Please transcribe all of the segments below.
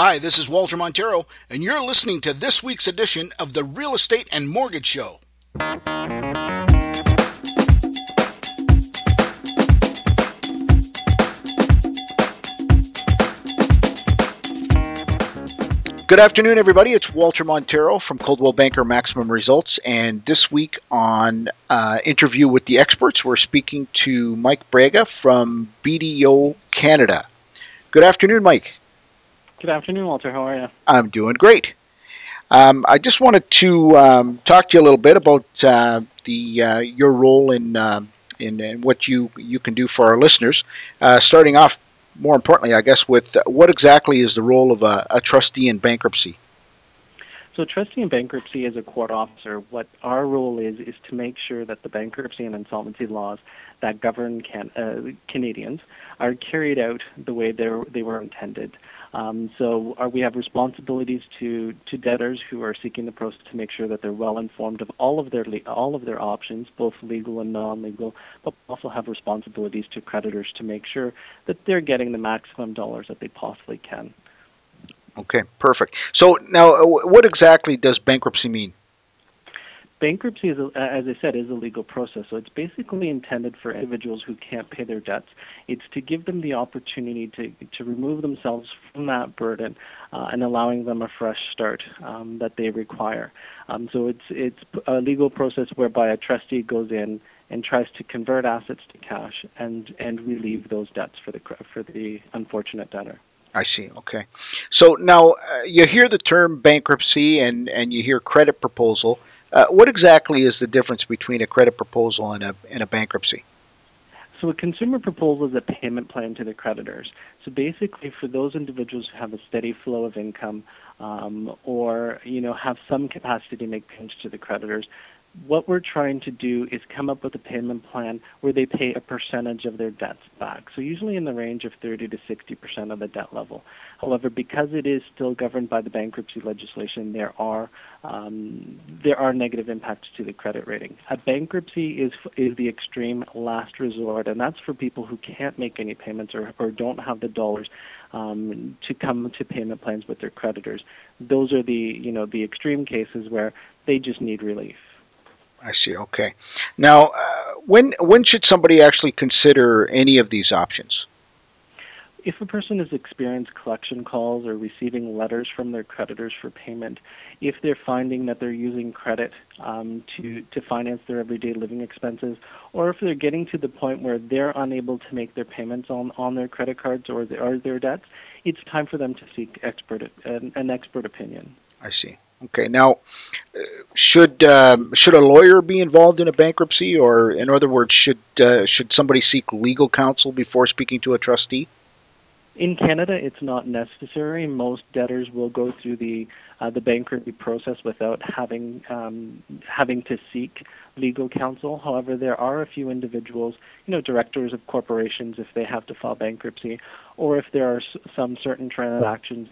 Hi, this is Walter Montero, and you're listening to this week's edition of the Real Estate and Mortgage Show. Good afternoon, everybody. It's Walter Montero from Coldwell Banker Maximum Results, and this week on Interview with the Experts, we're speaking to Mike Braga from BDO Canada. Good afternoon, Mike. Good afternoon, Walter. How are you? I'm doing great. I just wanted to talk to you a little bit about your role in what you can do for our listeners. Starting off, more importantly, I guess, with what exactly is the role of a trustee in bankruptcy? So, trustee in bankruptcy is a court officer. What our role is to make sure that the bankruptcy and insolvency laws that govern Canadians are carried out the way they were intended. We have responsibilities to debtors who are seeking the process to make sure that they're well informed of all of their options, both legal and non-legal, but also have responsibilities to creditors to make sure that they're getting the maximum dollars that they possibly can. Okay, perfect. So now, what exactly does bankruptcy mean? Bankruptcy, as I said, is a legal process, so it's basically intended for individuals who can't pay their debts. It's to give them the opportunity to remove themselves from that burden and allowing them a fresh start that they require. So it's a legal process whereby a trustee goes in and tries to convert assets to cash and relieve those debts for the unfortunate debtor. I see. Okay. So now you hear the term bankruptcy and you hear credit proposal. What exactly is the difference between a credit proposal and a bankruptcy? So a consumer proposal is a payment plan to the creditors. So basically, for those individuals who have a steady flow of income or have some capacity to make payments to the creditors, what we're trying to do is come up with a payment plan where they pay a percentage of their debts back, so usually in the range of 30 to 60% of the debt level. However, because it is still governed by the bankruptcy legislation, there are negative impacts to the credit rating. A bankruptcy is the extreme last resort, and that's for people who can't make any payments or don't have the dollars to come to payment plans with their creditors. Those are the extreme cases where they just need relief. I see. Okay. Now, when should somebody actually consider any of these options? If a person has experienced collection calls or receiving letters from their creditors for payment, if they're finding that they're using credit to finance their everyday living expenses, or if they're getting to the point where they're unable to make their payments on their credit cards or their debts, it's time for them to seek an expert opinion. I see. Okay. Now, should a lawyer be involved in a bankruptcy, or, in other words, should somebody seek legal counsel before speaking to a trustee? In Canada, it's not necessary. Most debtors will go through the bankruptcy process without having to seek legal counsel. However, there are a few individuals, directors of corporations, if they have to file bankruptcy, or if there are some certain transactions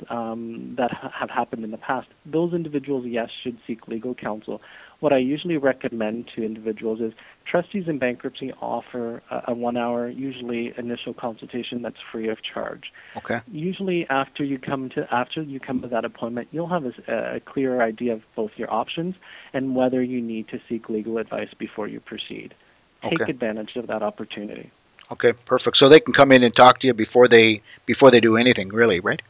that have happened in the past, those individuals, yes, should seek legal counsel. What I usually recommend to individuals is trustees in bankruptcy offer a 1-hour, usually initial consultation that's free of charge. Okay. Usually, after you come to that appointment, you'll have a clearer idea of both your options and whether you need to seek legal advice before you proceed. Take advantage of that opportunity. Okay, perfect. So they can come in and talk to you before they do anything, really, right?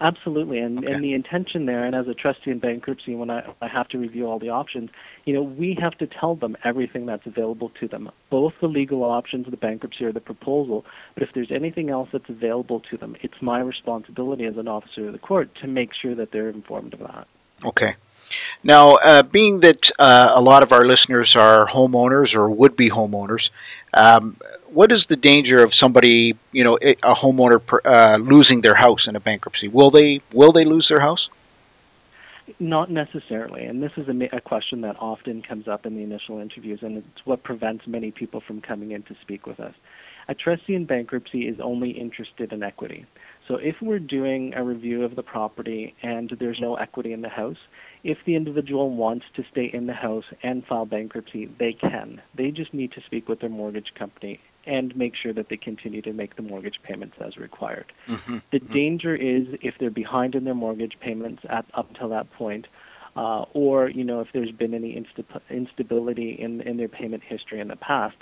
Absolutely, and the intention there, and as a trustee in bankruptcy, when I have to review all the options, we have to tell them everything that's available to them, both the legal options, the bankruptcy, or the proposal. But if there's anything else that's available to them, it's my responsibility as an officer of the court to make sure that they're informed of that. Okay. Now, being that a lot of our listeners are homeowners or would-be homeowners, what is the danger of somebody, a homeowner, losing their house in a bankruptcy? Will they lose their house? Not necessarily, and this is a question that often comes up in the initial interviews, and it's what prevents many people from coming in to speak with us. A trustee in bankruptcy is only interested in equity. So if we're doing a review of the property and there's no equity in the house, if the individual wants to stay in the house and file bankruptcy, they can. They just need to speak with their mortgage company and make sure that they continue to make the mortgage payments as required. Mm-hmm. The danger is if they're behind in their mortgage payments up till that point, or if there's been any instability in their payment history in the past,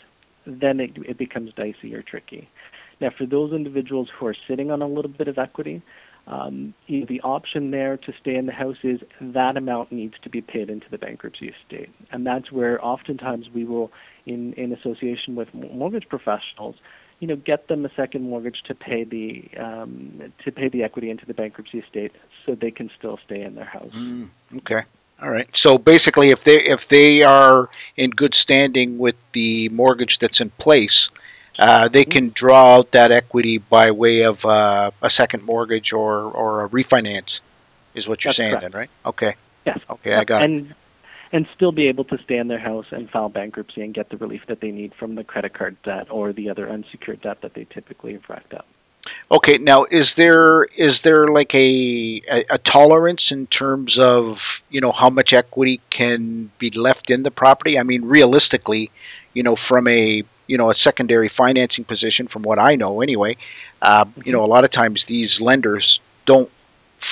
then it becomes dicey or tricky. Now, for those individuals who are sitting on a little bit of equity, the option there to stay in the house is that amount needs to be paid into the bankruptcy estate. And that's where oftentimes we will, in association with mortgage professionals, get them a second mortgage to pay the equity into the bankruptcy estate so they can still stay in their house. Mm, okay. All right. So basically, if they are in good standing with the mortgage that's in place, they can draw out that equity by way of a second mortgage or a refinance, is what you're saying correct. Then, right? Okay. Yes. Okay, I got it. And still be able to stay in their house and file bankruptcy and get the relief that they need from the credit card debt or the other unsecured debt that they typically have racked up. Okay. Now, is there like a tolerance in terms of how much equity can be left in the property? I mean, realistically, from a secondary financing position, from what I know anyway, a lot of times these lenders don't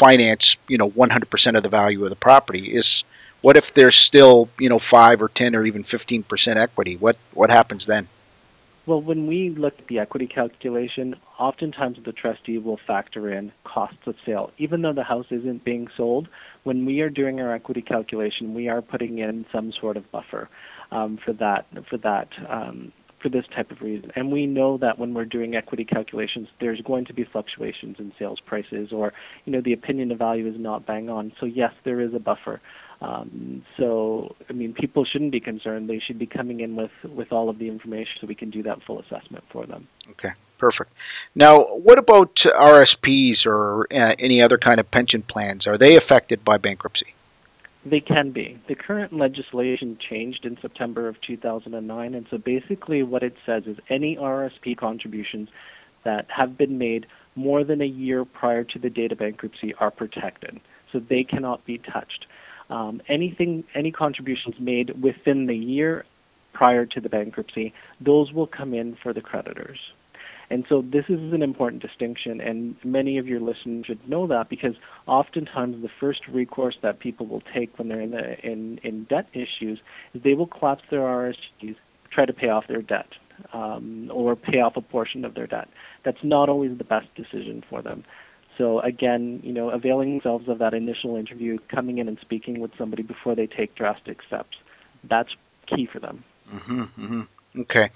finance 100% of the value of the property. What if there's still 5 or 10 or even 15% equity? What happens then? Well, when we look at the equity calculation, oftentimes the trustee will factor in costs of sale. Even though the house isn't being sold, when we are doing our equity calculation, we are putting in some sort of buffer for this type of reason. And we know that when we're doing equity calculations, there's going to be fluctuations in sales prices or, the opinion of value is not bang on. So, yes, there is a buffer. People shouldn't be concerned. They should be coming in with all of the information so we can do that full assessment for them. Okay, perfect. Now, what about RSPs or any other kind of pension plans? Are they affected by bankruptcy? They can be. The current legislation changed in September of 2009, and so basically what it says is any RRSP contributions that have been made more than a year prior to the date of bankruptcy are protected, so they cannot be touched. Any contributions made within the year prior to the bankruptcy, those will come in for the creditors. And so this is an important distinction, and many of your listeners should know that because oftentimes the first recourse that people will take when they're in debt issues is they will collapse their RRSPs, try to pay off their debt or pay off a portion of their debt. That's not always the best decision for them. So again, availing themselves of that initial interview, coming in and speaking with somebody before they take drastic steps, that's key for them. Mm-hmm, mm-hmm. Okay.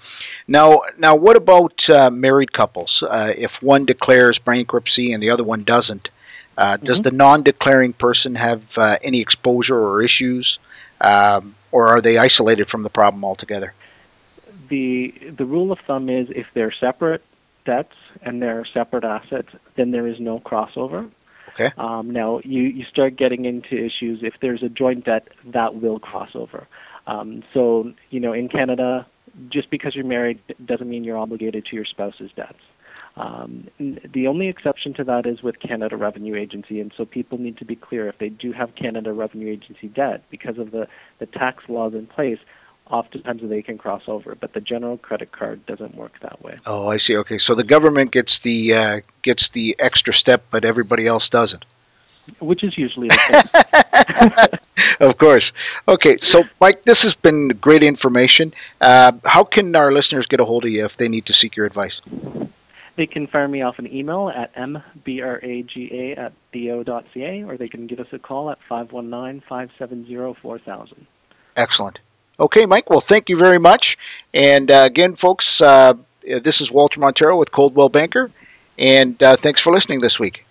Now, what about married couples? If one declares bankruptcy and the other one doesn't, does the non-declaring person have any exposure or issues, or are they isolated from the problem altogether? The rule of thumb is if they're separate debts and they're separate assets, then there is no crossover. Okay. Now, you start getting into issues if there's a joint debt that will cross over. In Canada, just because you're married doesn't mean you're obligated to your spouse's debts. The only exception to that is with Canada Revenue Agency, and so people need to be clear if they do have Canada Revenue Agency debt, because of the tax laws in place, oftentimes they can cross over, but the general credit card doesn't work that way. Oh, I see. Okay, so the government gets the extra step, but everybody else doesn't. Which is usually the case. Of course. Okay, so Mike, this has been great information. How can our listeners get a hold of you if they need to seek your advice? They can fire me off an email at mbraga@do.ca, or they can give us a call at 519-570-4000. Excellent. Okay, Mike, well, thank you very much. And again, folks, this is Walter Montero with Coldwell Banker, and thanks for listening this week.